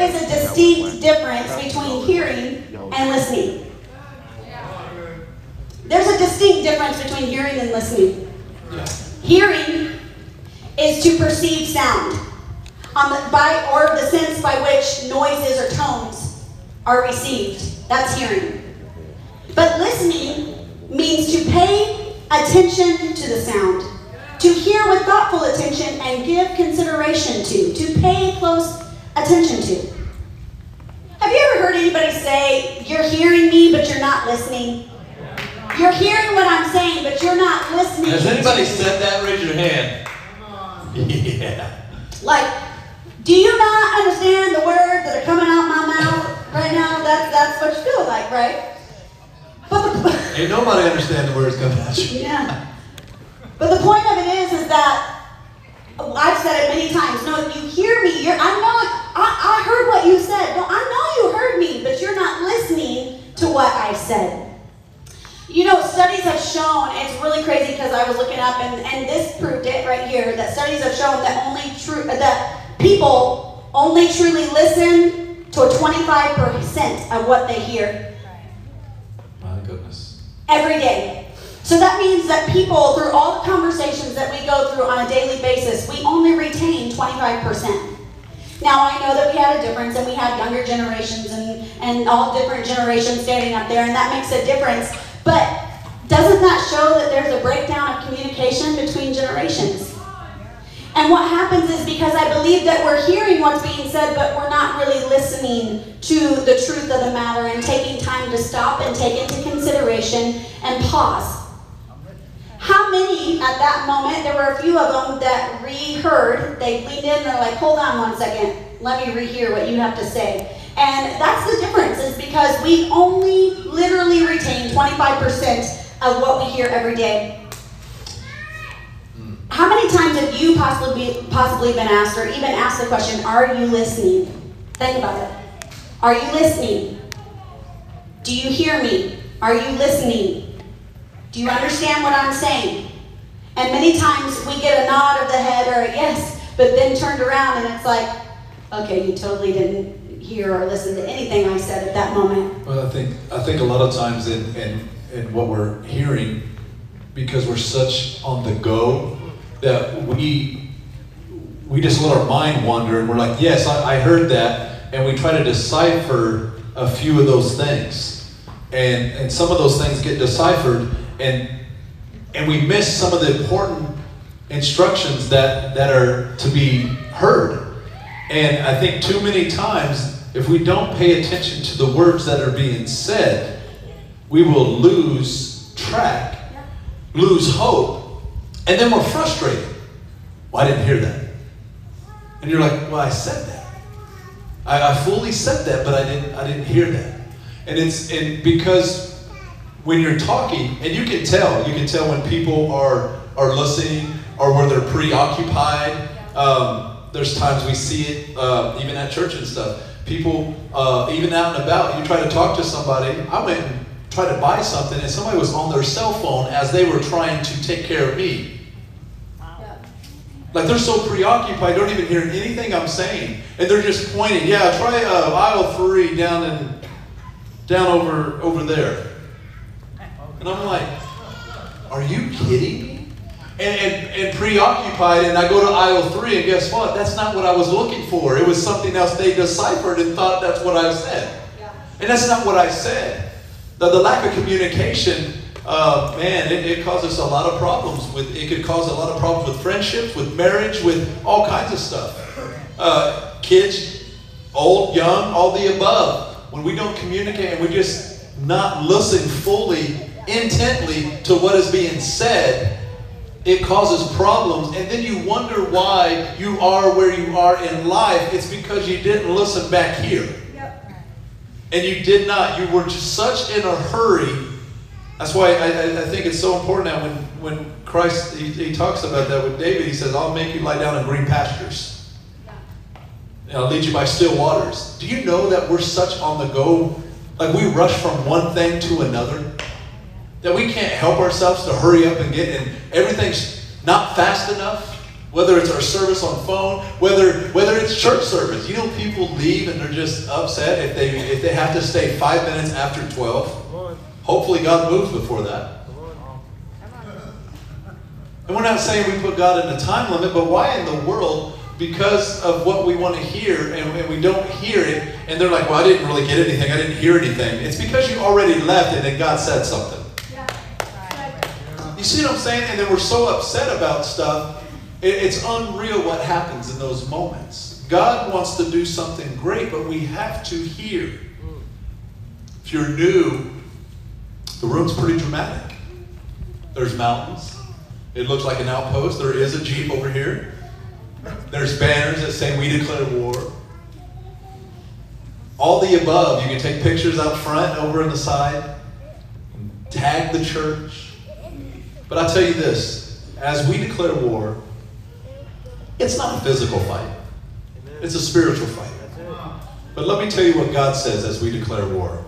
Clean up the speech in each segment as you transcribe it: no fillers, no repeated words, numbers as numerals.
there is a distinct difference between hearing and listening. There's a distinct difference between hearing and listening. Hearing is to perceive sound or the sense by which noises or tones are received. That's hearing. But listening means to pay attention to the sound, to hear with thoughtful attention and give consideration to pay close attention to. Have you ever heard anybody say, "You're hearing me, but you're not listening"? You're hearing what I'm saying, but you're not listening. Has anybody said that? Raise your hand. Come on. Yeah. Like, do you not understand the words that are coming out my mouth right now? That's what you feel like, right? But ain't nobody understand the words coming out you. Yeah. But the point of it is that I've said it many times. No, you hear me. I heard what you said. No, I know you heard me, but you're not listening to what I said. You know, studies have shown, it's really crazy because I was looking up, and this proved it right here, that studies have shown that people only truly listen to 25% of what they hear. My goodness. Every day. So that means that people, through all the conversations that we go through on a daily basis, we only retain 25%. Now, I know that we had a difference, and we had younger generations and all different generations standing up there, and that makes a difference. But doesn't that show that there's a breakdown of communication between generations? And what happens is, because I believe that we're hearing what's being said, but we're not really listening to the truth of the matter and taking time to stop and take into consideration and pause. How many at that moment, there were a few of them that reheard, they leaned in, they're like, hold on one second, let me rehear what you have to say. And that's the difference, is because we only literally retain 25% of what we hear every day. How many times have you possibly been asked, or even asked the question, are you listening? Think about it. Are you listening? Do you hear me? Are you listening? Do you understand what I'm saying? And many times we get a nod of the head or a yes, but then turned around and it's like, okay, you totally didn't hear or listen to anything I said at that moment. Well, I think a lot of times in what we're hearing, because we're such on the go, that we just let our mind wander and we're like, yes, I heard that, and we try to decipher a few of those things, and some of those things get deciphered, and we miss some of the important instructions that are to be heard. And I think too many times, if we don't pay attention to the words that are being said, we will lose track, lose hope, and then we're frustrated. Well, I didn't hear that. And you're like, well, I said that. I fully said that, but I didn't hear that. And because when you're talking, and you can tell when people are listening or when they're preoccupied. There's times we see it, even at church and stuff. People, even out and about, you try to talk to somebody. I went and tried to buy something, and somebody was on their cell phone as they were trying to take care of me. Wow. Like, they're so preoccupied, don't even hear anything I'm saying. And they're just pointing, yeah, try aisle 3 down over there. And I'm like, are you kidding me? And preoccupied, and I go to aisle 3, and guess what? That's not what I was looking for. It was something else they deciphered and thought that's what I said. Yeah. And that's not what I said. The lack of communication, man, it causes a lot of problems. It could cause a lot of problems with friendships, with marriage, with all kinds of stuff. Kids, old, young, all the above. When we don't communicate and we just not listen fully, intently to what is being said, it causes problems, and then you wonder why you are where you are in life. It's because you didn't listen back here. Yep. And you did not. You were just such in a hurry. That's why I think it's so important that when Christ, he talks about that with David, he says, I'll make you lie down in green pastures. Yeah. And I'll lead you by still waters. Do you know that we're such on the go? Like, we rush from one thing to another. That we can't help ourselves to hurry up and everything's not fast enough. Whether it's our service on phone, whether it's church service. You know, people leave and they're just upset if they have to stay 5 minutes after 12. Hopefully God moves before that. And we're not saying we put God in a time limit, but why in the world, because of what we want to hear and we don't hear it, and they're like, well, I didn't really get anything, I didn't hear anything. It's because you already left and then God said something. You see what I'm saying? And then we're so upset about stuff. It's unreal what happens in those moments. God wants to do something great, but we have to hear. If you're new, the room's pretty dramatic. There's mountains. It looks like an outpost. There is a Jeep over here. There's banners that say, we declare war. All the above. You can take pictures out front, over on the side. Tag the church. But I'll tell you this. As we declare war, it's not a physical fight. It's a spiritual fight. But let me tell you what God says as we declare war.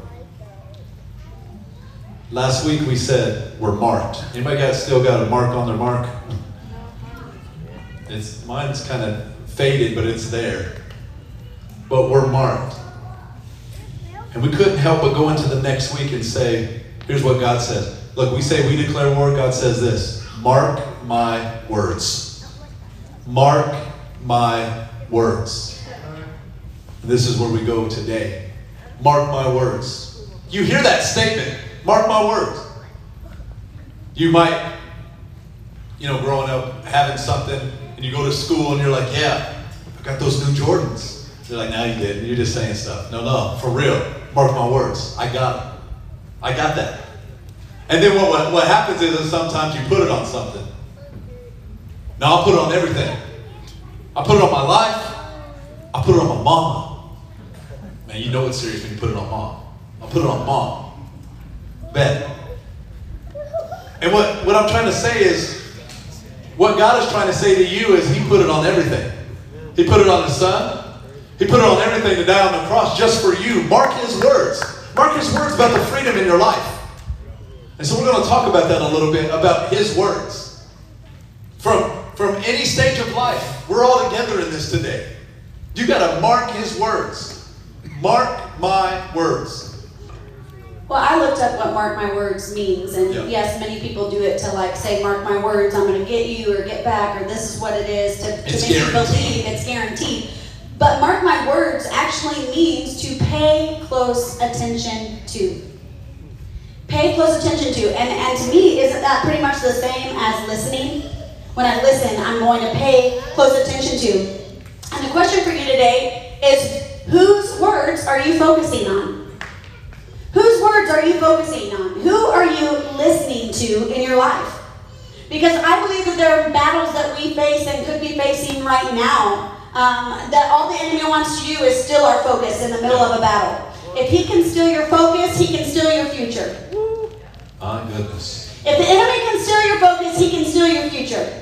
Last week we said we're marked. Anybody still got a mark on their mark? Mine's kind of faded, but it's there. But we're marked. And we couldn't help but go into the next week and say, here's what God says. Look, we say we declare war. God says this, mark my words. Mark my words. This is where we go today. Mark my words. You hear that statement, mark my words. You might, growing up, having something, and you go to school and you're like, yeah, I got those new Jordans. They're like, no, you didn't. You're just saying stuff. No, for real. Mark my words. I got it. I got that. And then what happens is sometimes you put it on something. No, I'll put it on everything. I put it on my life. I put it on my mama. Man, you know it's serious when you put it on mom. I'll put it on mom. Bet. And what I'm trying to say is, what God is trying to say to you is he put it on everything. He put it on his son. He put it on everything to die on the cross just for you. Mark his words. Mark his words about the freedom in your life. And so we're going to talk about that a little bit, about his words. From any stage of life, we're all together in this today. You got to mark his words. Mark my words. Well, I looked up what mark my words means, and yes, many people do it to like say, mark my words, I'm going to get you or get back, or this is what it is, to make you believe it's guaranteed. But mark my words actually means to pay close attention to. Pay close attention to. And to me, isn't that pretty much the same as listening? When I listen, I'm going to pay close attention to. And the question for you today is, whose words are you focusing on? Whose words are you focusing on? Who are you listening to in your life? Because I believe that there are battles that we face and could be facing right now that all the enemy wants to do is steal our focus in the middle of a battle. If he can steal your focus, he can steal your future. My goodness. If the enemy can steal your focus, he can steal your future.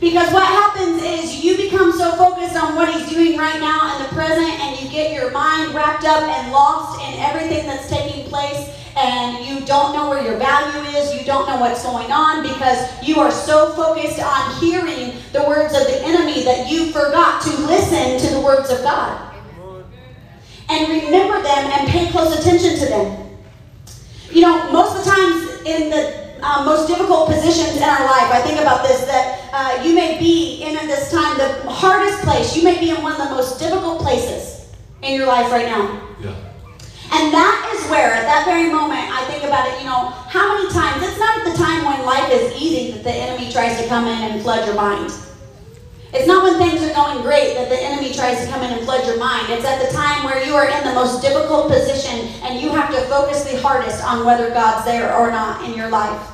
Because what happens is you become so focused on what he's doing right now in the present, and you get your mind wrapped up and lost in everything that's taking place, and you don't know where your value is, you don't know what's going on, because you are so focused on hearing the words of the enemy that you forgot to listen to the words of God. And remember them and pay close attention to them. Most of the times in the most difficult positions in our life. I think about this, that you may be in at this time the hardest place. You may be in one of the most difficult places in your life right now. Yeah. And that is where, at that very moment, I think about it, how many times, it's not at the time when life is easy that the enemy tries to come in and flood your mind. It's not when things are going great that the enemy tries to come in and flood your mind. It's at the time where you are in the most difficult position and you have to focus the hardest on whether God's there or not in your life.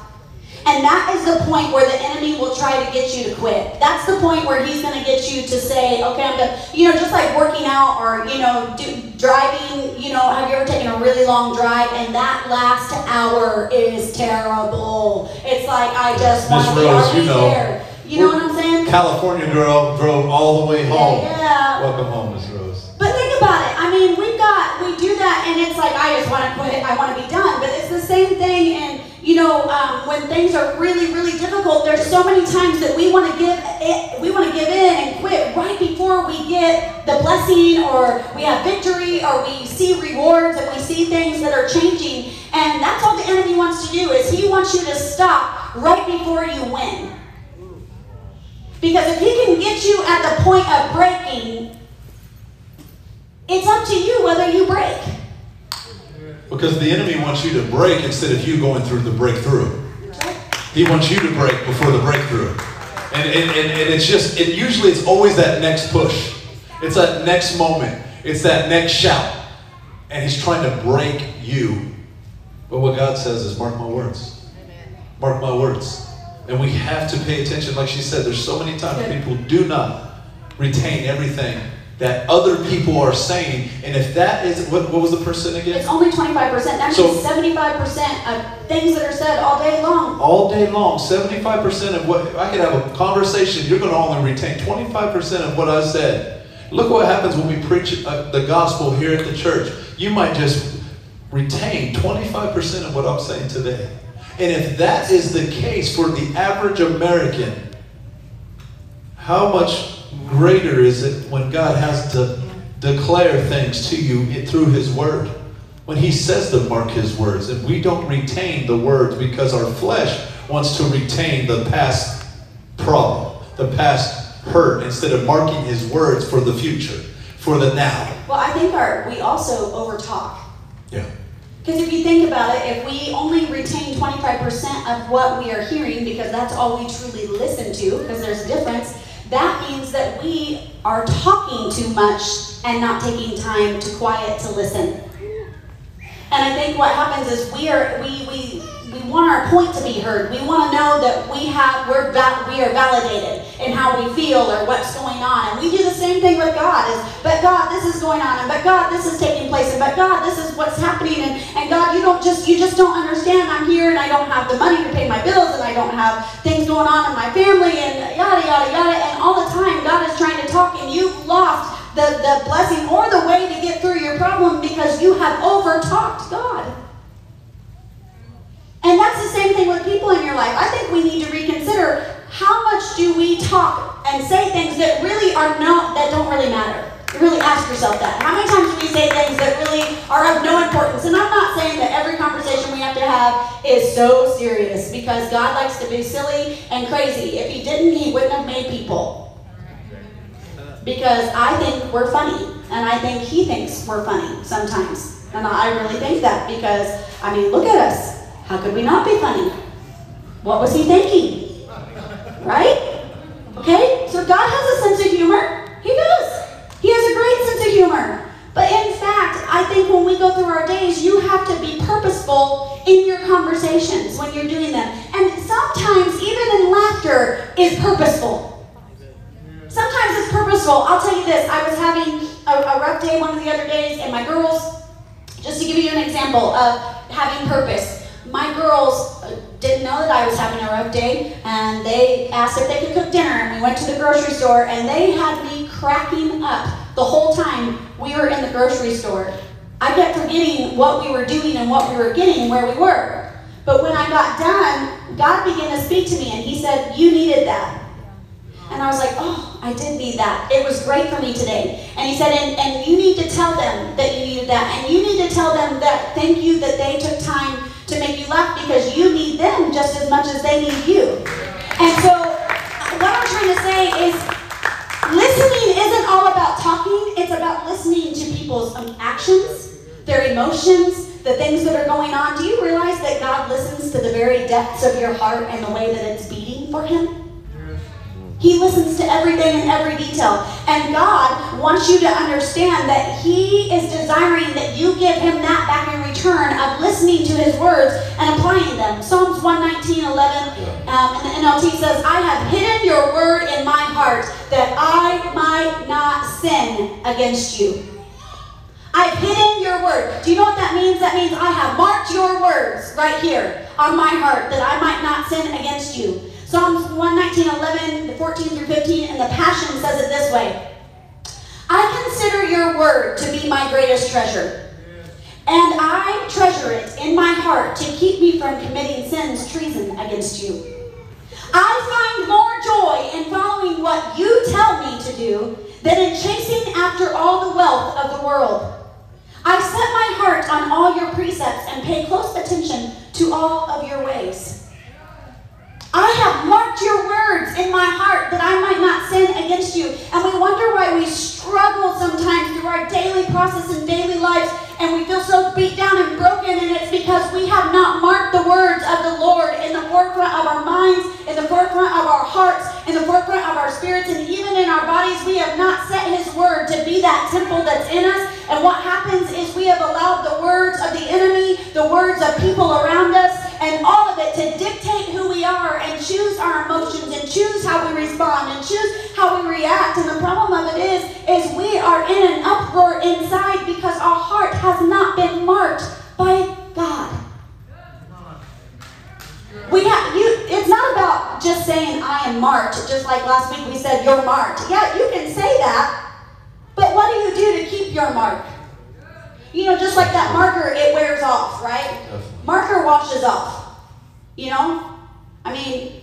And that is the point where the enemy will try to get you to quit. That's the point where he's going to get you to say, okay, I'm done. Just like working out or, driving, have you ever taken a really long drive? And that last hour is terrible. It's like, I just want to be already there. You know what I'm saying? California girl drove all the way home. Yeah. Welcome home, Ms. Rose. But think about it. I mean, we do that and it's like, I just want to quit. I want to be done. But it's the same thing in you know, when things are really, really difficult, there's so many times that we want to give in and quit right before we get the blessing, or we have victory, or we see rewards, and we see things that are changing. And that's all the enemy wants to do, is he wants you to stop right before you win. Because if he can get you at the point of breaking, it's up to you whether you break. Because the enemy wants you to break instead of you going through the breakthrough. He wants you to break before the breakthrough. And it's just, usually it's always that next push. It's that next moment. It's that next shout. And he's trying to break you. But what God says is, mark my words. Mark my words. And we have to pay attention. Like she said, there's so many times people do not retain everything that other people are saying. And if that is, what was the percent again? It's only 25%. That means 75% of things that are said all day long. All day long, 75% of what, I could have a conversation, you're gonna only retain 25% of what I said. Look what happens when we preach the gospel here at the church. You might just retain 25% of what I'm saying today. And if that is the case for the average American, how much greater is it when God has to declare things to you through His Word? When He says to mark His words, and we don't retain the words because our flesh wants to retain the past problem, the past hurt, instead of marking His words for the future, for the now. Well, I think we also overtalk. Yeah. Because if you think about it, if we only retain 25% of what we are hearing, because that's all we truly listen to, because there's a difference, that means that we are talking too much and not taking time to quiet to listen. And I think what happens is we want our point to be heard. We want to know that we are validated in how we feel or what's going on. And we do the same thing with God. Is, but God, this is going on, and but God, this is taking place, and but God, this is what's happening, and God, you just don't understand. I'm here and I don't have the money to pay my bills, and I don't have things going on in my family, and yada yada yada. And all the time God is trying to talk, and you've lost the blessing or the way to get through your problem because you have over-talked God. And that's the same thing with people in your life. I think we need to reconsider how much do we talk and say things that really don't really matter. Really ask yourself that. How many times do we say things that really are of no importance? And I'm not saying that every conversation we have to have is so serious, because God likes to be silly and crazy. If He didn't, He wouldn't have made people. Because I think we're funny, and I think He thinks we're funny sometimes. And I really think that, because, I mean, look at us. How could we not be funny? What was He thinking? Right? Okay? So God has a sense of humor. He does. He has a great sense of humor. But in fact, I think when we go through our days, you have to be purposeful in your conversations when you're doing them. And sometimes even in laughter is purposeful. Sometimes it's purposeful. I'll tell you this. I was having a rough day one of the other days, and my girls, just to give you an example of having purpose, my girls didn't know that I was having a rough day, and they asked if they could cook dinner, and we went to the grocery store, and they had me cracking up the whole time we were in the grocery store. I kept forgetting what we were doing and what we were getting and where we were. But when I got done, God began to speak to me, and He said, "You needed that." And I was like, oh, I did need that. It was great for me today. And He said, and you need to tell them that you needed that. And you need to tell them that thank you that they took time to make you laugh, because you need them just as much as they need you. And so what I'm trying to say is, listening isn't all about talking. It's about listening to people's actions, their emotions, the things that are going on. Do you realize that God listens to the very depths of your heart and the way that it's beating for Him? He listens to everything and every detail. And God wants you to understand that He is desiring that you give Him that back in return of listening to His words and applying them. Psalms 119:11 in the NLT says, "I have hidden your word in my heart that I might not sin against you." I've hidden your word. Do you know what that means? That means I have marked your words right here on my heart that I might not sin against you. Psalms 119:11, 14 through 15, and the Passion says it this way. "I consider your word to be my greatest treasure. And I treasure it in my heart to keep me from committing sin's treason against you. I find more joy in following what you tell me to do than in chasing after all the wealth of the world. I set my heart on all your precepts and pay close attention to all of your ways. I have marked your words in my heart that I might not sin against you. And we wonder why we struggle sometimes through our daily process and daily lives, and we feel so beat down and broken, and it's because we have not marked the words of the Lord in the forefront of our minds, in the forefront of our hearts, in the forefront of our spirits, and even in our bodies. We have not set His word to be that temple that's in us, and what happens is we have allowed the words of the enemy, the words of people around us, and all of it to dictate who we are and choose our emotions and choose how we respond and choose how we react. And the problem of it is we are in an uproar inside because our heart has not been marked by God. It's not about just saying I am marked, just like last week we said you're marked. Yeah, you can say that, but what do you do to keep your mark? You know, just like that marker, it wears off, right? Marker washes off, you know? I mean,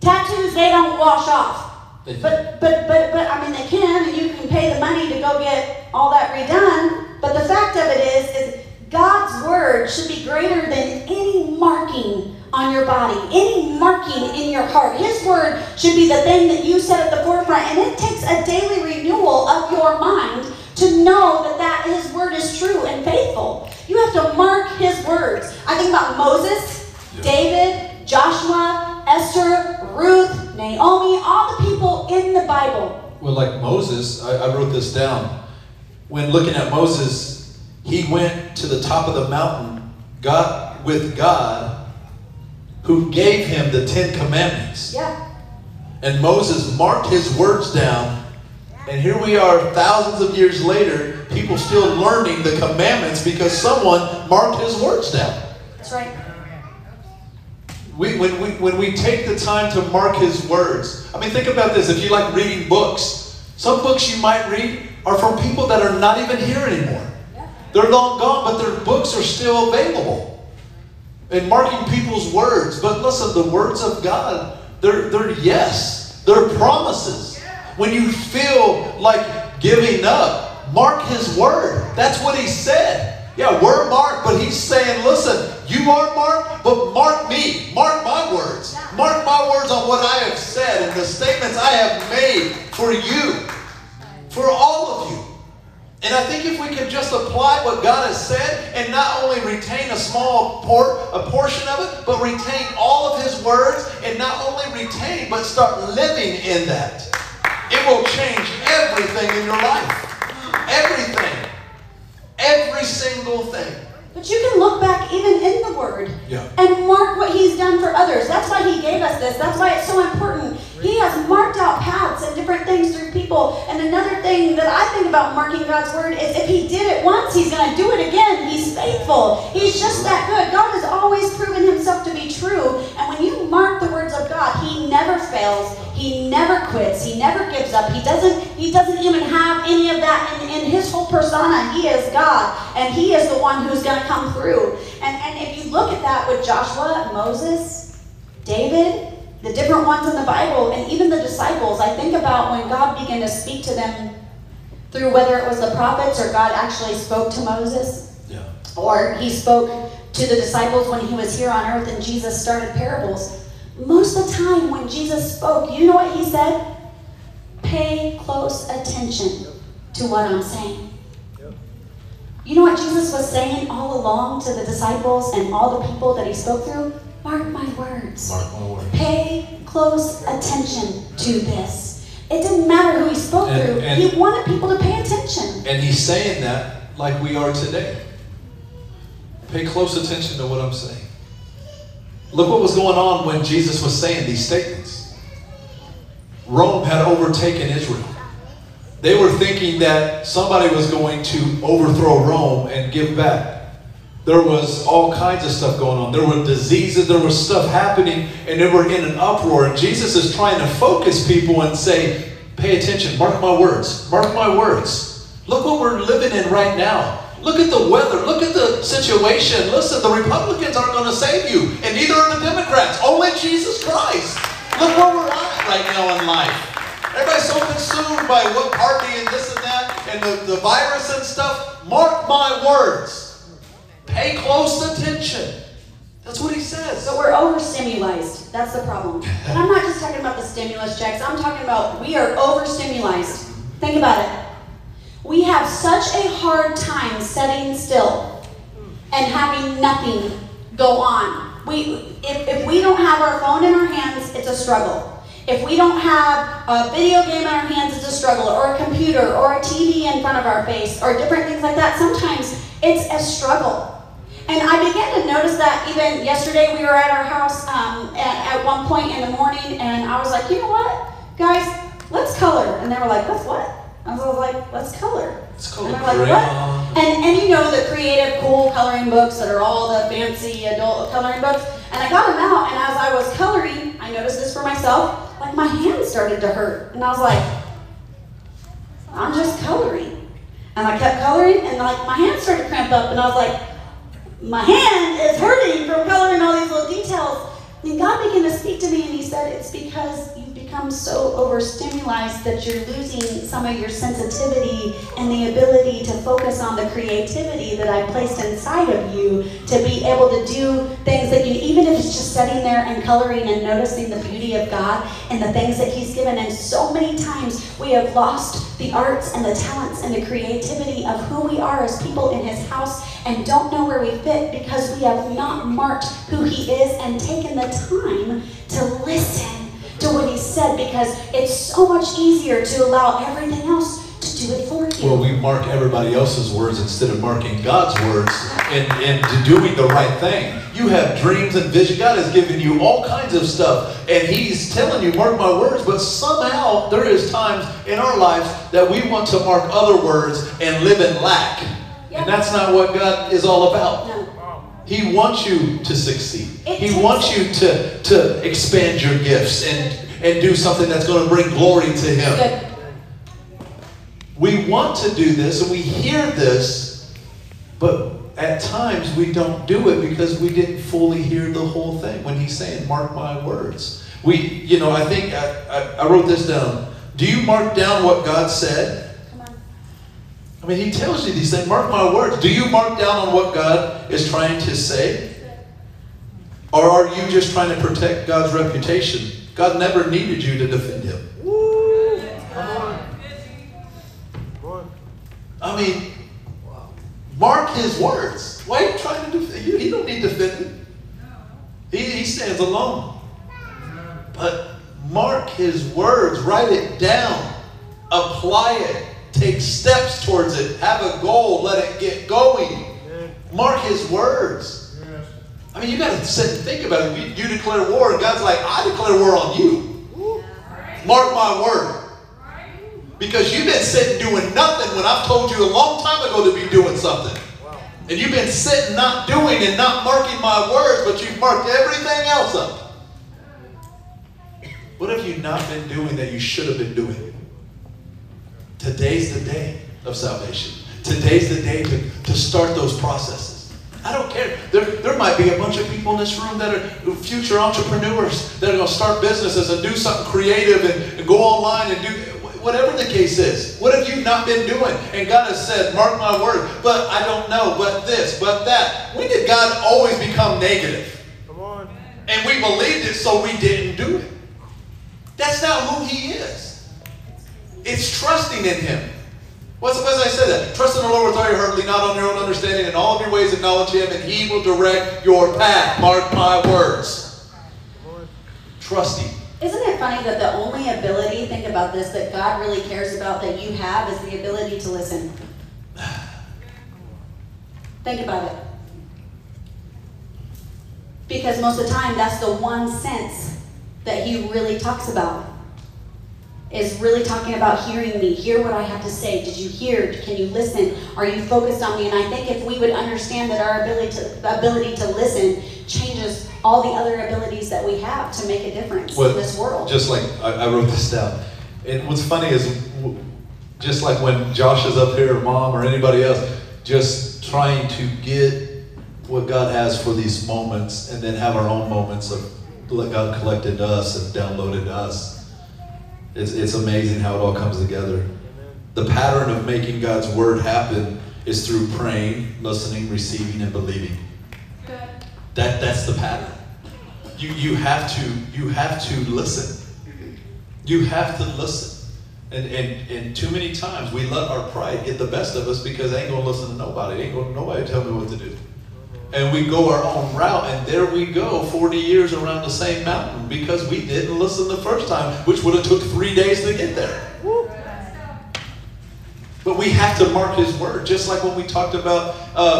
tattoos, they don't wash off. But I mean, they can, and you can pay the money to go get all that redone. But the fact of it is God's word should be greater than any marking on your body, any marking in your heart. His word should be the thing that you set at the forefront. And it takes a daily renewal of your mind to know that His word is true and faithful. You have to mark His words. I think about Moses, David, Joshua, Esther, Ruth, Naomi, all the people in the Bible. Well, like Moses, I wrote this down. When looking at Moses, he went to the top of the mountain with God, who gave him the 10 commandments. Yeah. And Moses marked his words down. And here we are, thousands of years later, people still learning the commandments because someone marked his words down. That's right. When we take the time to mark his words, I mean, think about this. If you like reading books, some books you might read are from people that are not even here anymore. Yeah. They're long gone, but their books are still available. And marking people's words. But listen, the words of God, they're yes, they're promises. When you feel like giving up, mark His word. That's what He said. Yeah, we're marked, but He's saying, listen, you are marked, but mark me. Mark my words. Mark my words on what I have said and the statements I have made for you, for all of you. And I think if we can just apply what God has said and not only retain a small portion of it, but retain all of His words, and not only retain, but start living in that. It will change everything in your life. Everything. Every single thing. But you can look back even in the Word and mark what He's done for others. That's why He gave us this. That's why it's so important. He has marked out paths and different things through people. And another thing that I think about marking God's Word is if He did it once, He's going to do it again. He's faithful. He's just that good. God has always proven Himself to be true. And when you mark the words of God, He never fails. He never quits. He never gives up. He doesn't even have any of that in His whole persona. He is God, and He is the one who's going to come through. And if you look at that with Joshua, Moses, David, the different ones in the Bible, and even the disciples, I think about when God began to speak to them through whether it was the prophets or God actually spoke to Moses, or He spoke to the disciples when He was here on earth and Jesus started parables. Most of the time when Jesus spoke, you know what He said? Pay close attention to what I'm saying. Yep. You know what Jesus was saying all along to the disciples and all the people that He spoke through? Mark my words. Mark my words. Pay close attention to this. It didn't matter who He spoke through. He wanted people to pay attention. And He's saying that like we are today. Pay close attention to what I'm saying. Look what was going on when Jesus was saying these statements. Rome had overtaken Israel. They were thinking that somebody was going to overthrow Rome and give back. There was all kinds of stuff going on. There were diseases, there was stuff happening, and they were in an uproar. And Jesus is trying to focus people and say, pay attention, mark my words, mark my words. Look what we're living in right now. Look at the weather. Look at the situation. Listen, the Republicans aren't going to save you, and neither are the Democrats. Only Jesus Christ. Look where we're at right now in life. Everybody's so consumed by what party and this and that and the virus and stuff. Mark my words. Pay close attention. That's what he says. So we're overstimulated. That's the problem. And I'm not just talking about the stimulus checks. I'm talking about we are overstimulated. Think about it. We have such a hard time sitting still and having nothing go on. If we don't have our phone in our hands, it's a struggle. If we don't have a video game in our hands, it's a struggle, or a computer, or a TV in front of our face, or different things like that. Sometimes it's a struggle. And I began to notice that even yesterday we were at our house at one point in the morning, and I was like, you know what, guys, let's color. And they were like, that's what? I was like, let's color. It's cool. And they're like, what? And you know the creative, cool coloring books that are all the fancy adult coloring books. And I got them out, and as I was coloring, I noticed this for myself. Like my hand started to hurt, and I was like, I'm just coloring. And I kept coloring, and like my hand started to cramp up, and I was like, my hand is hurting from coloring all these little details. And God began to speak to me, and he said, it's because you've become so overstimulated that you're losing some of your sensitivity and the ability to focus on the creativity that I placed inside of you to be able to do things that you, even if it's just sitting there and coloring and noticing the beauty of God and the things that he's given. And so many times we have lost the arts and the talents and the creativity of who we are as people in his house and don't know where we fit because we have not marked who he is and taken the time to listen to what he said, because it's so much easier to allow everything else to do it for you. Well, we mark everybody else's words instead of marking God's words and doing the right thing. You have dreams and vision. God has given you all kinds of stuff, and he's telling you, mark my words, but somehow there is times in our lives that we want to mark other words and live in lack. Yep. And that's not what God is all about. No. He wants you to succeed. He wants you to expand your gifts and do something that's going to bring glory to him. We want to do this, and we hear this, but at times we don't do it because we didn't fully hear the whole thing when he's saying, mark my words. We, you know, I think I wrote this down. Do you mark down what God said? I mean, he tells you these things. Mark my words. Do you mark down on what God is trying to say? Or are you just trying to protect God's reputation? God never needed you to defend him. Woo. I mean, mark his words. Why are you trying to defend you? He don't need defending. He stands alone. But mark his words. Write it down. Apply it. Take steps towards it. Have a goal. Let it get going. Mark his words. I mean, you got to sit and think about it. You declare war, and God's like, I declare war on you. Mark my word. Because you've been sitting doing nothing when I've told you a long time ago to be doing something. And you've been sitting not doing and not marking my words, but you've marked everything else up. What have you not been doing that you should have been doing? Today's the day of salvation. Today's the day to start those processes. I don't care. There might be a bunch of people in this room that are future entrepreneurs that are going to start businesses and do something creative and go online and do whatever the case is. What have you not been doing? And God has said, mark my word, but I don't know, but this, but that. When did God always become negative? Come on. And we believed it, so we didn't do it. That's not who he is. It's trusting in him. What's the best I said that? Trust in the Lord with all your heart, lean not on your own understanding, in all of your ways acknowledge him, and he will direct your path. Mark my words. Trust him. Isn't it funny that the only ability, think about this, that God really cares about that you have is the ability to listen? Think about it. Because most of the time, that's the one sense that he really talks about. Is really talking about hearing me. Hear what I have to say. Did you hear? Can you listen? Are you focused on me? And I think if we would understand that our ability to listen changes all the other abilities that we have to make a difference in this world. Just like I wrote this down. And what's funny is just like when Josh is up here or Mom or anybody else, just trying to get what God has for these moments and then have our own moments of what God collected us and downloaded us. It's amazing how it all comes together. The pattern of making God's word happen is through praying, listening, receiving, and believing. That's the pattern. You have to listen. You have to listen. And too many times we let our pride get the best of us because I ain't gonna listen to nobody. Nobody tell me what to do. And we go our own route, and there we go, 40 years around the same mountain because we didn't listen the first time, which would have took 3 days to get there. Woo. But we have to mark his word, just like when we talked about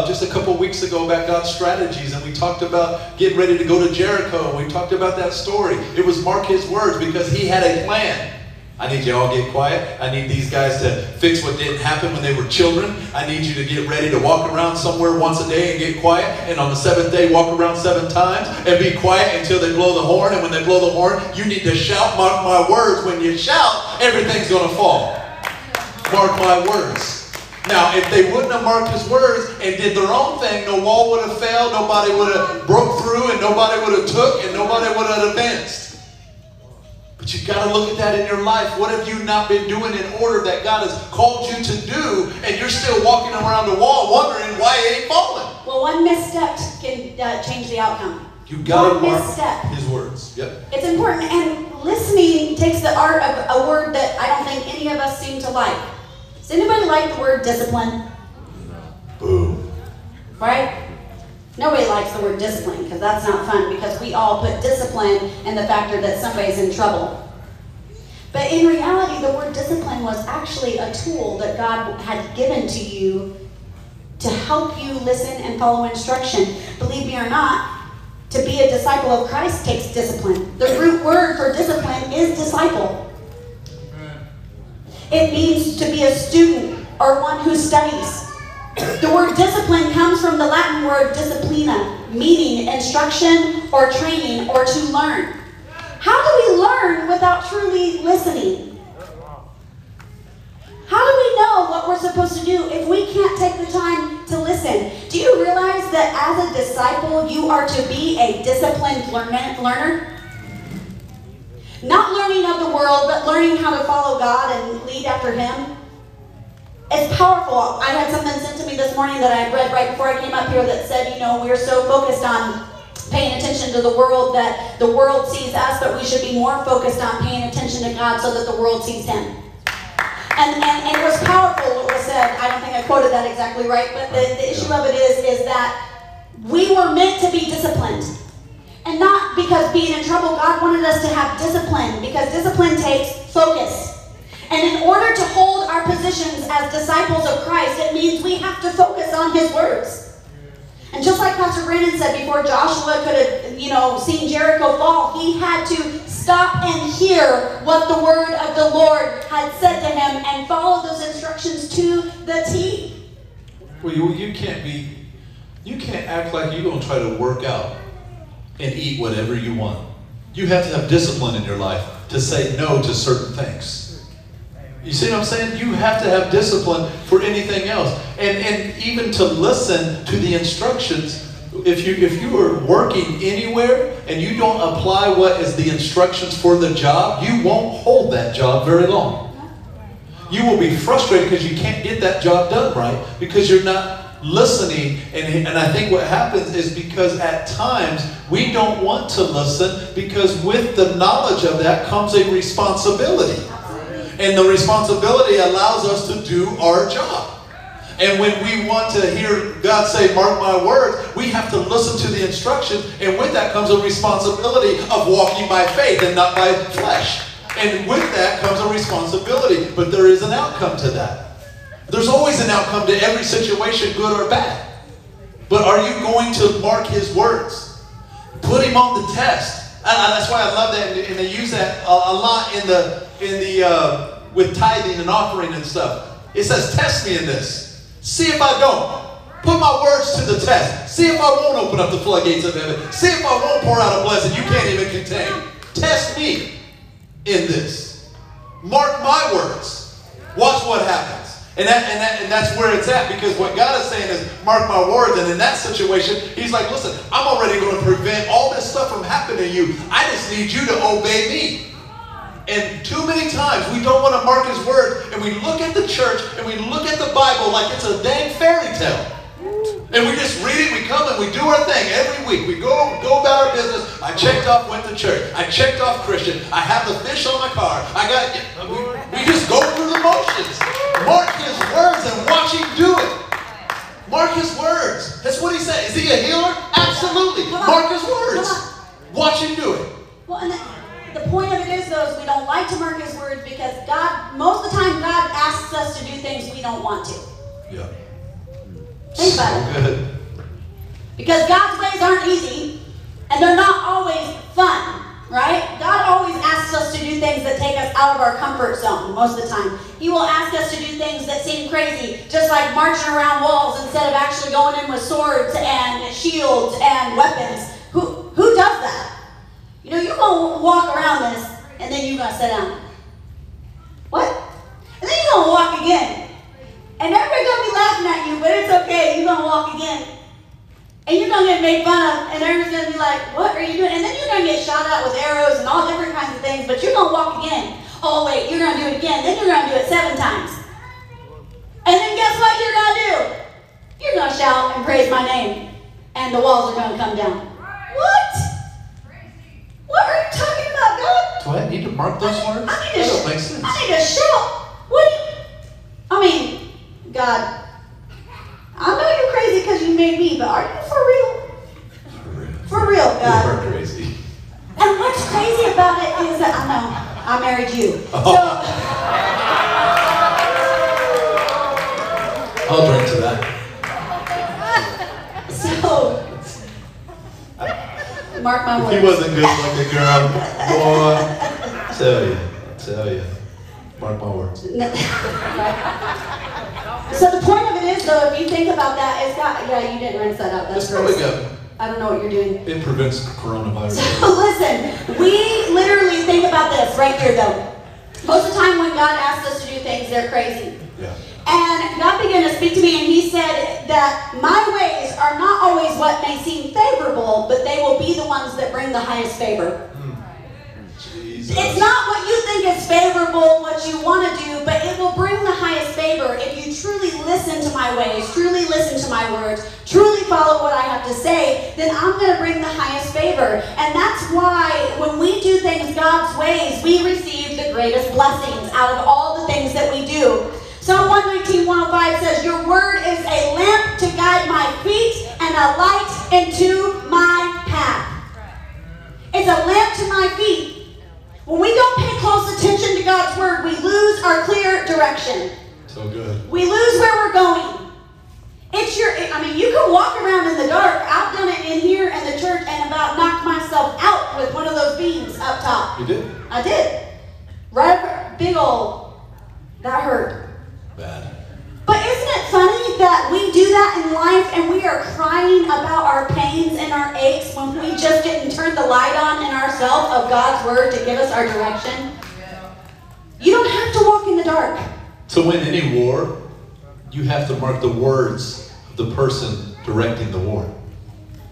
just a couple weeks ago about God's strategies, and we talked about getting ready to go to Jericho, and we talked about that story. It was mark his words because he had a plan. I need you all to get quiet. I need these guys to fix what didn't happen when they were children. I need you to get ready to walk around somewhere once a day and get quiet. And on the seventh day, walk around 7 times and be quiet until they blow the horn. And when they blow the horn, you need to shout, mark my words. When you shout, everything's going to fall. Mark my words. Now, if they wouldn't have marked his words and did their own thing, no wall would have failed, nobody would have broke through, and nobody would have took, and nobody would have advanced. But you've got to look at that in your life. What have you not been doing in order that God has called you to do, and you're still walking around the wall wondering why it ain't falling? Well, one misstep can change the outcome. You've got to mark his words. Yep. It's important, and listening takes the art of a word that I don't think any of us seem to like. Does anybody like the word discipline? Boom. Right? Nobody likes the word discipline because that's not fun, because we all put discipline in the factor that somebody's in trouble. But in reality, the word discipline was actually a tool that God had given to you to help you listen and follow instruction. Believe me or not, to be a disciple of Christ takes discipline. The root word for discipline is disciple. It means to be a student or one who studies. The word discipline comes from the Latin word disciplina, meaning instruction or training or to learn. How do we learn without truly listening? How do we know what we're supposed to do if we can't take the time to listen? Do you realize that as a disciple, you are to be a disciplined learner? Not learning of the world, but learning how to follow God and lead after him. It's powerful. I had something sent to me this morning that I read right before I came up here that said, you know, we're so focused on paying attention to the world that the world sees us, but we should be more focused on paying attention to God so that the world sees him. And it was powerful what was said. I don't think I quoted that exactly right, but the issue of it is that we were meant to be disciplined. And not because being in trouble, God wanted us to have discipline, because discipline takes focus. And in order to hold our positions as disciples of Christ, it means we have to focus on his words. And just like Pastor Brandon said before, Joshua could have, you know, seen Jericho fall. He had to stop and hear what the word of the Lord had said to him and follow those instructions to the T. Well, you can't act like you're going to try to work out and eat whatever you want. You have to have discipline in your life to say no to certain things. You see what I'm saying? You have to have discipline for anything else. And even to listen to the instructions. If you are working anywhere and you don't apply what is the instructions for the job, you won't hold that job very long. You will be frustrated because you can't get that job done right because you're not listening. And I think what happens is because at times we don't want to listen, because with the knowledge of that comes a responsibility. And the responsibility allows us to do our job. And when we want to hear God say, mark my words, we have to listen to the instructions. And with that comes a responsibility of walking by faith and not by flesh. And with that comes a responsibility. But there is an outcome to that. There's always an outcome to every situation, good or bad. But are you going to mark his words? Put him on the test. And that's why I love that. And they use that a lot in the with tithing and offering and stuff. It says, test me in this. See if I don't. Put my words to the test. See if I won't open up the floodgates of heaven. See if I won't pour out a blessing you can't even contain. Test me in this. Mark my words. Watch what happens. And that's where it's at, because what God is saying is, mark my words. And in that situation, he's like, listen, I'm already going to prevent all this stuff from happening to you. I just need you to obey me. And too many times we don't want to mark his words, and we look at the church and we look at the Bible like it's a dang fairy tale. And we just read it, we come and we do our thing every week. We go about our business. I checked off, went to church. I checked off Christian. I have the fish on my car. We just go through the motions. Mark his words and watch him do it. Mark his words. That's what he said. Is he a healer? Absolutely. Mark his words. Watch him do it. Well, and the point of it is, though, is we don't like to mark his words because God, most of the time, God asks us to do things we don't want to. Yeah. Think about it. Because God's ways aren't easy, and they're not always fun, right? God always asks us to do things that take us out of our comfort zone most of the time. He will ask us to do things that seem crazy, just like marching around walls instead of actually going in with swords and shields and weapons. Who does that? You know, you're going to walk around this, and then you're going to sit down. What? And then you're going to walk again. And everybody's going to be laughing at you, but it's okay. You're going to walk again. And you're going to get made fun of, and everyone's going to be like, what are you doing? And then you're going to get shot at with arrows and all different kinds of things, but you're going to walk again. Oh, wait, you're going to do it again. Then you're going to do it 7 times. And then guess what you're going to do? You're going to shout and praise my name, and the walls are going to come down. What? What are you talking about, God? Do I need to mark those words? I need to shout. What do you... God, I know you're crazy because you made me, but are you for real? For real. For real, God. You're crazy. And what's crazy about it is that, I know, I married you. Oh. So, I'll drink to that. So, mark my words. He wasn't good looking, girl. Boy, I tell you. Mark my words. So the point of it is, though, if you think about that, it's got, yeah, you didn't rinse that up. That's gross. I don't know what you're doing. It prevents coronavirus. So listen, we literally think about this right here, though. Most of the time when God asks us to do things, they're crazy. Yeah. And God began to speak to me, and he said that my ways are not always what may seem favorable, but they will be the ones that bring the highest favor. Jesus. It's not what you think is favorable, what you want to do, but it will bring the highest favor if you truly listen to my ways, truly listen to my words, truly follow what I have to say, then I'm going to bring the highest favor. And that's why when we do things God's ways, we receive the greatest blessings out of all the things that we do. Psalm 119:105 says, your word is a lamp to guide my feet and a light into my path. It's a lamp to my feet. When we don't pay close attention to God's word, we lose our clear direction. So good. We lose where we're going. It's your, I mean, you can walk around in the dark. I've done it in here in the church and about knocked myself out with one of those beams up top. You did? I did. Right, big old, that hurt. Bad. But isn't it funny that we do that in life and we are crying about our pains and our aches when we just didn't turn the light on in ourselves of God's word to give us our direction? You don't have to walk in the dark. To win any war, you have to mark the words of the person directing the war.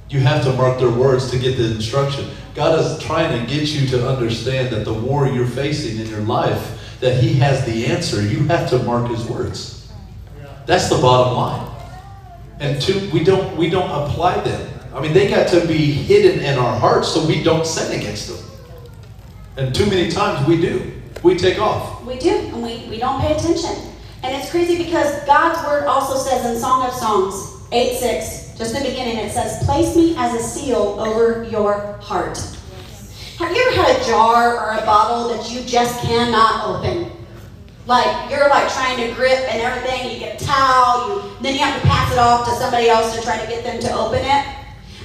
You have to mark their words to get the instruction. God is trying to get you to understand that the war you're facing in your life, that he has the answer. You have to mark his words. That's the bottom line. And two, we don't apply them. I mean, they got to be hidden in our hearts so we don't sin against them. And too many times we do. We take off. We do, and we don't pay attention. And it's crazy because God's word also says in Song of Songs 8:6, just in the beginning, it says, place me as a seal over your heart. Have you ever had a jar or a bottle that you just cannot open? Like, you're like trying to grip and everything, you get a towel, then you have to pass it off to somebody else to try to get them to open it.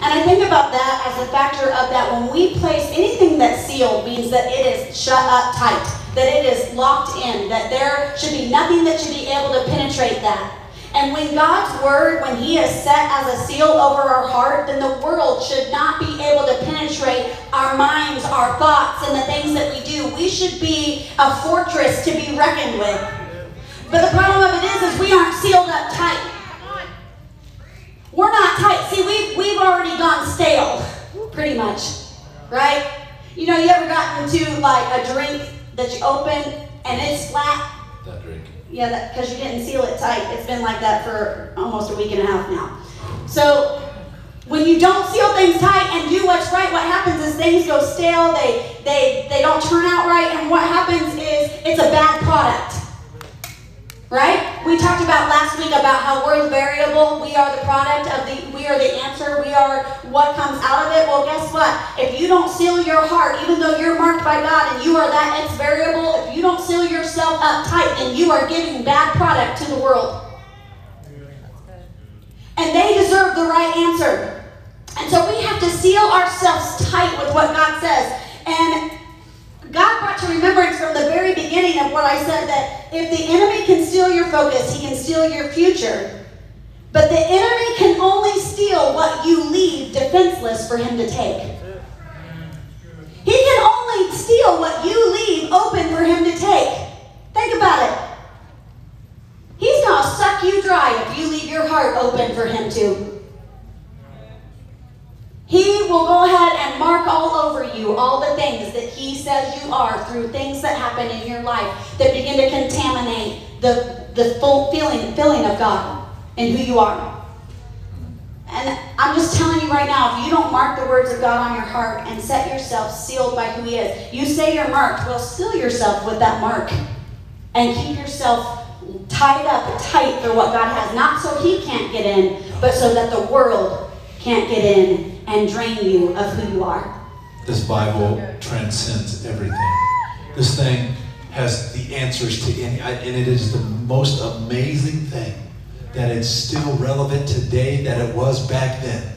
And I think about that as a factor of that when we place anything that's sealed means that it is shut up tight, that it is locked in, that there should be nothing that should be able to penetrate that. And when God's word, when he is set as a seal over our heart, then the world should not be able to penetrate our minds, our thoughts, and the things that we do. We should be a fortress to be reckoned with. But the problem of it is we aren't sealed up tight. We're not tight. See, we've already gone stale, pretty much, right? You know, you ever gotten into like a drink that you open and it's flat? That drink. Yeah, because you didn't seal it tight. It's been like that for almost a week and a half now. So when you don't seal things tight and do what's right, what happens is things go stale, they don't turn out right, and what happens is it's a bad product. Right? We talked about last week about how we're variable. We are the product of we are the answer. We are what comes out of it. Well, guess what? If you don't seal your heart, even though you're marked by God and you are that X variable, if you don't seal yourself up tight, then you are giving bad product to the world. And they deserve the right answer. And so we have to seal ourselves tight with what God says. And God brought to remembrance from the very beginning of what I said, that if the enemy can steal your focus, he can steal your future. But the enemy can only steal what you leave defenseless for him to take. He can only steal what you leave open for him to take. Think about it. He's going to suck you dry if you leave your heart open for him to. He will go ahead and mark all over you all the things that he says you are through things that happen in your life that begin to contaminate the full feeling of God and who you are. And I'm just telling you right now, if you don't mark the words of God on your heart and set yourself sealed by who he is, you say you're marked, well, seal yourself with that mark and keep yourself tied up tight for what God has, not so he can't get in, but so that the world can't get in and drain you of who you are. This Bible transcends everything. This thing has the answers to any, and it is the most amazing thing that it's still relevant today that it was back then.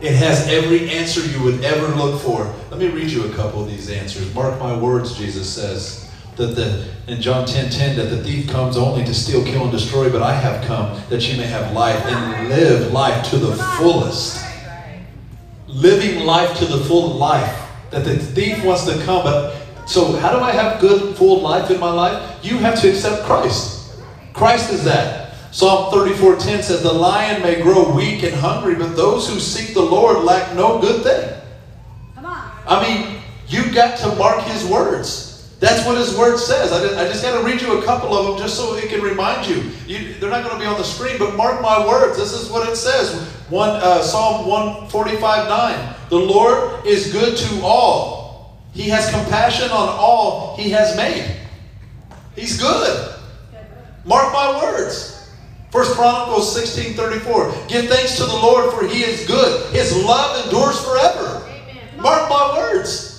It has every answer you would ever look for. Let me read you a couple of these answers. Mark my words, Jesus says. That in John 10:10, that the thief comes only to steal, kill, and destroy, but I have come that you may have life and live life to the fullest. Living life to the full life. That the thief wants to come, but so how do I have good, full life in my life? You have to accept Christ. Christ is that. Psalm 34:10 says, the lion may grow weak and hungry, but those who seek the Lord lack no good thing. Come on. I mean, you've got to mark his words. That's what his word says. I just got to read you a couple of them just so it can remind you. They're not going to be on the screen, but mark my words. This is what it says. Psalm 145:9. The Lord is good to all. He has compassion on all he has made. He's good. Mark my words. 1 Chronicles 16:34. Give thanks to the Lord, for he is good. His love endures forever. Mark my words.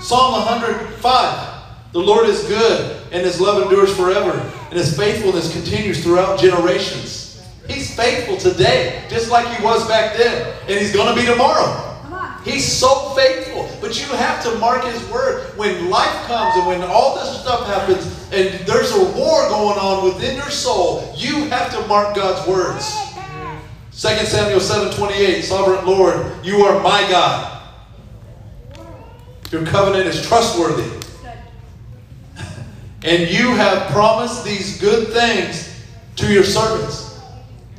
Psalm 105, the Lord is good, and his love endures forever, and his faithfulness continues throughout generations. He's faithful today, just like he was back then, and he's going to be tomorrow. He's so faithful, but you have to mark his word. When life comes and when all this stuff happens, and there's a war going on within your soul, you have to mark God's words. 2 Samuel 7:28, Sovereign Lord, you are my God. Your covenant is trustworthy. And you have promised these good things to your servants.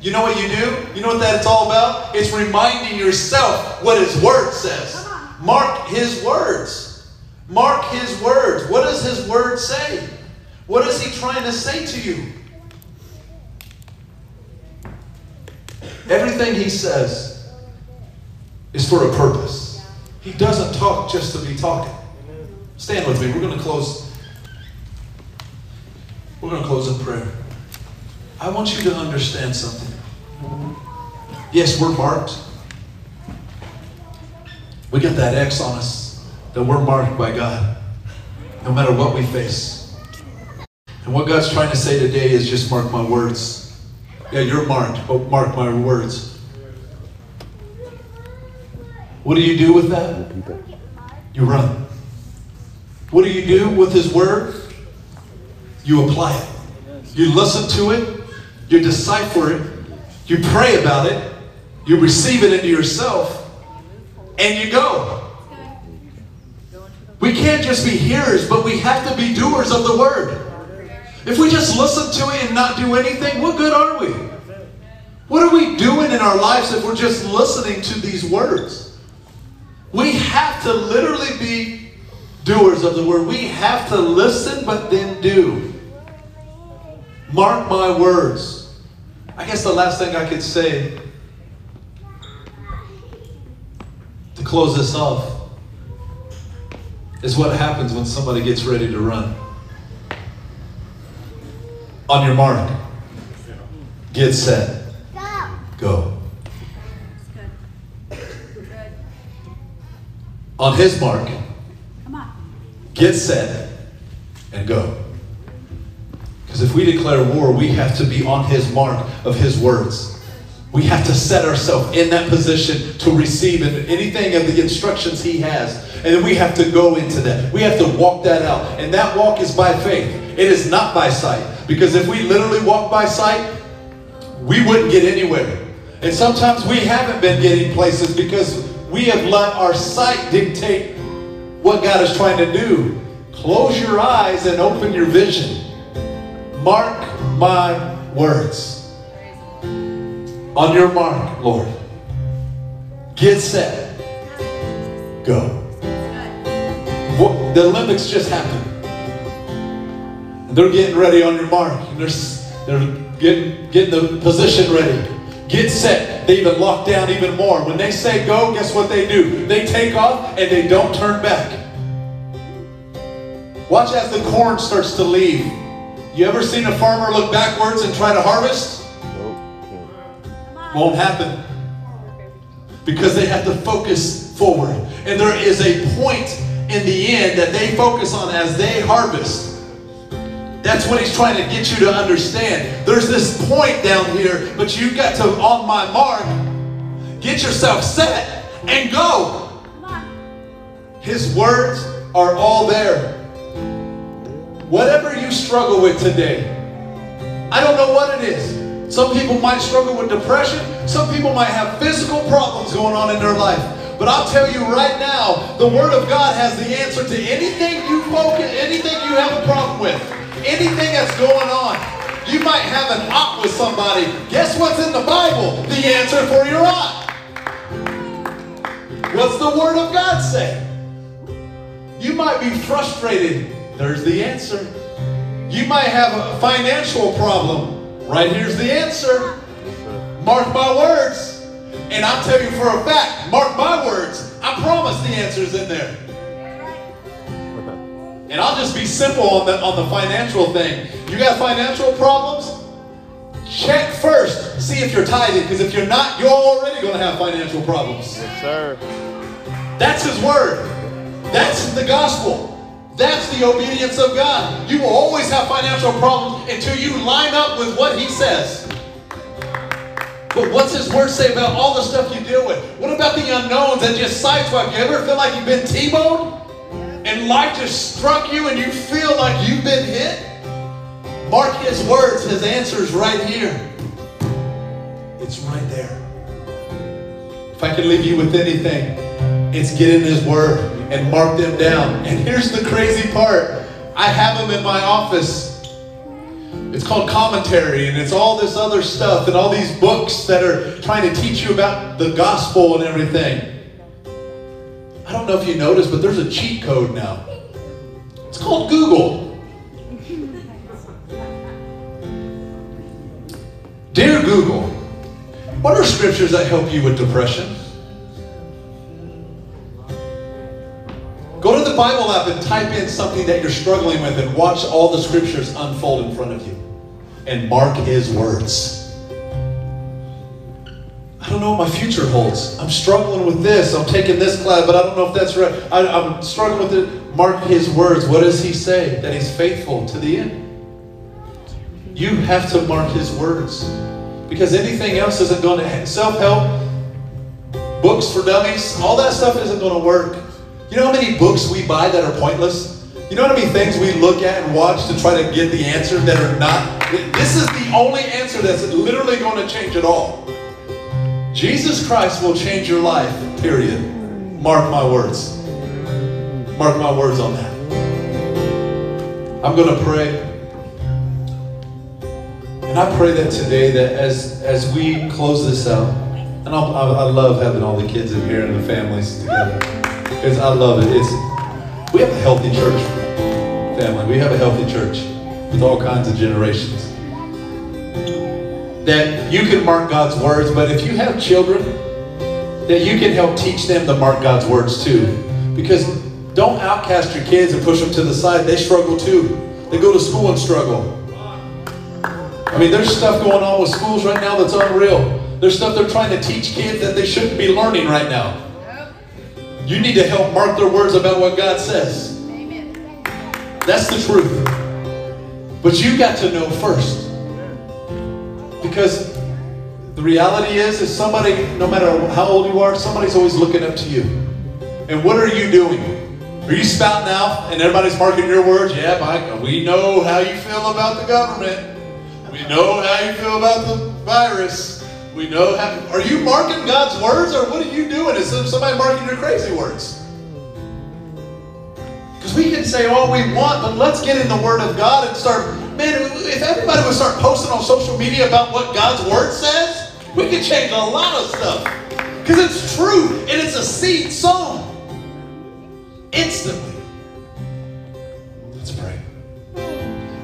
You know what you do? You know what that's all about? It's reminding yourself what his word says. Mark his words. Mark his words. What does his word say? What is he trying to say to you? Everything he says is for a purpose. He doesn't talk just to be talking. Stand with me. We're going to close. We're going to close in prayer. I want you to understand something. Yes, we're marked. We got that X on us that we're marked by God, no matter what we face. And what God's trying to say today is just mark my words. Yeah, you're marked, but mark my words. What do you do with that? You run. What do you do with his word? You apply it. You listen to it. You decipher it. You pray about it. You receive it into yourself. And you go. We can't just be hearers, but we have to be doers of the word. If we just listen to it and not do anything, what good are we? What are we doing in our lives if we're just listening to these words? We have to literally be doers of the word. We have to listen but then do. Mark my words. I guess the last thing I could say to close this off is what happens when somebody gets ready to run. On your mark, get set, go. On his mark, get set and go. Because if we declare war, we have to be on his mark of his words. We have to set ourselves in that position to receive anything of the instructions he has. And then we have to go into that. We have to walk that out. And that walk is by faith. It is not by sight. Because if we literally walk by sight, we wouldn't get anywhere. And sometimes we haven't been getting places because we have let our sight dictate what God is trying to do. Close your eyes and open your vision. Mark my words. On your mark, Lord. Get set. Go. The Olympics just happened. They're getting ready on your mark. They're getting the position ready. Get set. They even lock down even more. When they say go, guess what they do? They take off and they don't turn back. Watch as the corn starts to leave. You ever seen a farmer look backwards and try to harvest? Won't happen. Because they have to focus forward. And there is a point in the end that they focus on as they harvest. That's what he's trying to get you to understand. There's this point down here, but you've got to, on my mark, get yourself set and go. His words are all there. Whatever you struggle with today, I don't know what it is. Some people might struggle with depression. Some people might have physical problems going on in their life. But I'll tell you right now, the Word of God has the answer to anything you focus, anything you have a problem with. Anything that's going on. You might have an ought with somebody. Guess what's in the Bible? The answer for your ought. What's the Word of God say? You might be frustrated. There's the answer. You might have a financial problem. Right here's the answer. Mark my words. And I'll tell you for a fact, mark my words. I promise the answer's in there. And I'll just be simple on the financial thing. You got financial problems? Check first. See if you're tithing. Because if you're not, you're already going to have financial problems. Yes, sir. That's His Word. That's the gospel. That's the obedience of God. You will always have financial problems until you line up with what He says. But what's His Word say about all the stuff you deal with? What about the unknowns that just sideswipe you? Ever feel like you've been T-boned? And life just struck you and you feel like you've been hit? Mark His words, His answers right here. It's right there. If I could leave you with anything, it's get in His Word and mark them down. And here's the crazy part. I have them in my office. It's called commentary, and it's all this other stuff and all these books that are trying to teach you about the gospel and everything. I don't know if you noticed, but there's a cheat code now. It's called Google. Dear Google, what are scriptures that help you with depression? Go to the Bible app and type in something that you're struggling with and watch all the scriptures unfold in front of you. And mark His words. I don't know what my future holds. I'm struggling with this. I'm taking this class, but I don't know if that's right. I'm struggling with it. Mark His words. What does He say? That He's faithful to the end. You have to mark His words. Because anything else isn't going to, self-help, books for dummies, all that stuff isn't going to work. You know how many books we buy that are pointless? You know how many things we look at and watch to try to get the answer that are not? This is the only answer that's literally going to change it all. Jesus Christ will change your life, period. Mark my words. Mark my words on that. I'm going to pray. And I pray that today, that as we close this out, and I love having all the kids in here and the families together, because I love it. We have a healthy church family. We have a healthy church with all kinds of generations. That you can mark God's words, but if you have children, that you can help teach them to mark God's words too. Because don't outcast your kids and push them to the side. They struggle too. They go to school and struggle. I mean, there's stuff going on with schools right now that's unreal. There's stuff they're trying to teach kids that they shouldn't be learning right now. You need to help mark their words about what God says. That's the truth. But you got to know first. Because the reality is somebody, no matter how old you are, somebody's always looking up to you. And what are you doing? Are you spouting out and everybody's marking your words? Yeah, Micah, we know how you feel about the government. We know how you feel about the virus. We know how. Are you marking God's words, or what are you doing? Is somebody marking your crazy words? Because we can say all we want, but let's get in the Word of God and start. Man, if everybody would start posting on social media about what God's Word says, we could change a lot of stuff. Because it's true, and it's a seed sown instantly. Let's pray.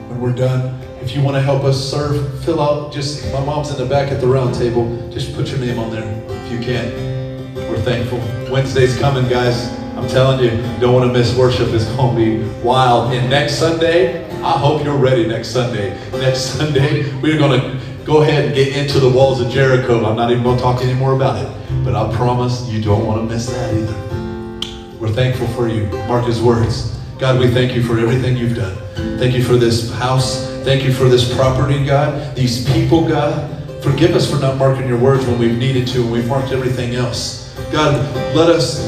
When we're done, if you want to help us serve, fill out, just, my mom's in the back at the round table. Just put your name on there if you can. We're thankful. Wednesday's coming, guys. I'm telling you, don't want to miss worship. It's going to be wild. And next Sunday, I hope you're ready next Sunday. Next Sunday, we're going to go ahead and get into the walls of Jericho. I'm not even going to talk anymore about it. But I promise you don't want to miss that either. We're thankful for you. Mark his words. God, we thank you for everything you've done. Thank you for this house. Thank you for this property, God, these people, God. Forgive us for not marking your words when we've needed to and we've marked everything else. God, let us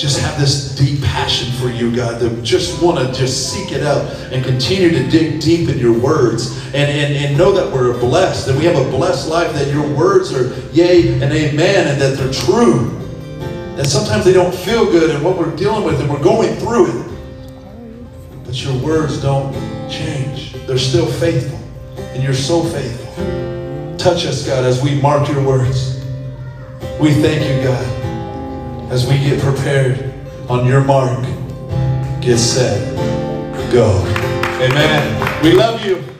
just have this deep passion for you, God, that we just want to just seek it out and continue to dig deep in your words and know that we're blessed, that we have a blessed life, that your words are yea and amen, and that they're true. That sometimes they don't feel good in what we're dealing with and we're going through it. But your words don't change. They're still faithful, and you're so faithful. Touch us, God, as we mark your words. We thank you, God, as we get prepared on your mark. Get set, go. Amen. We love you.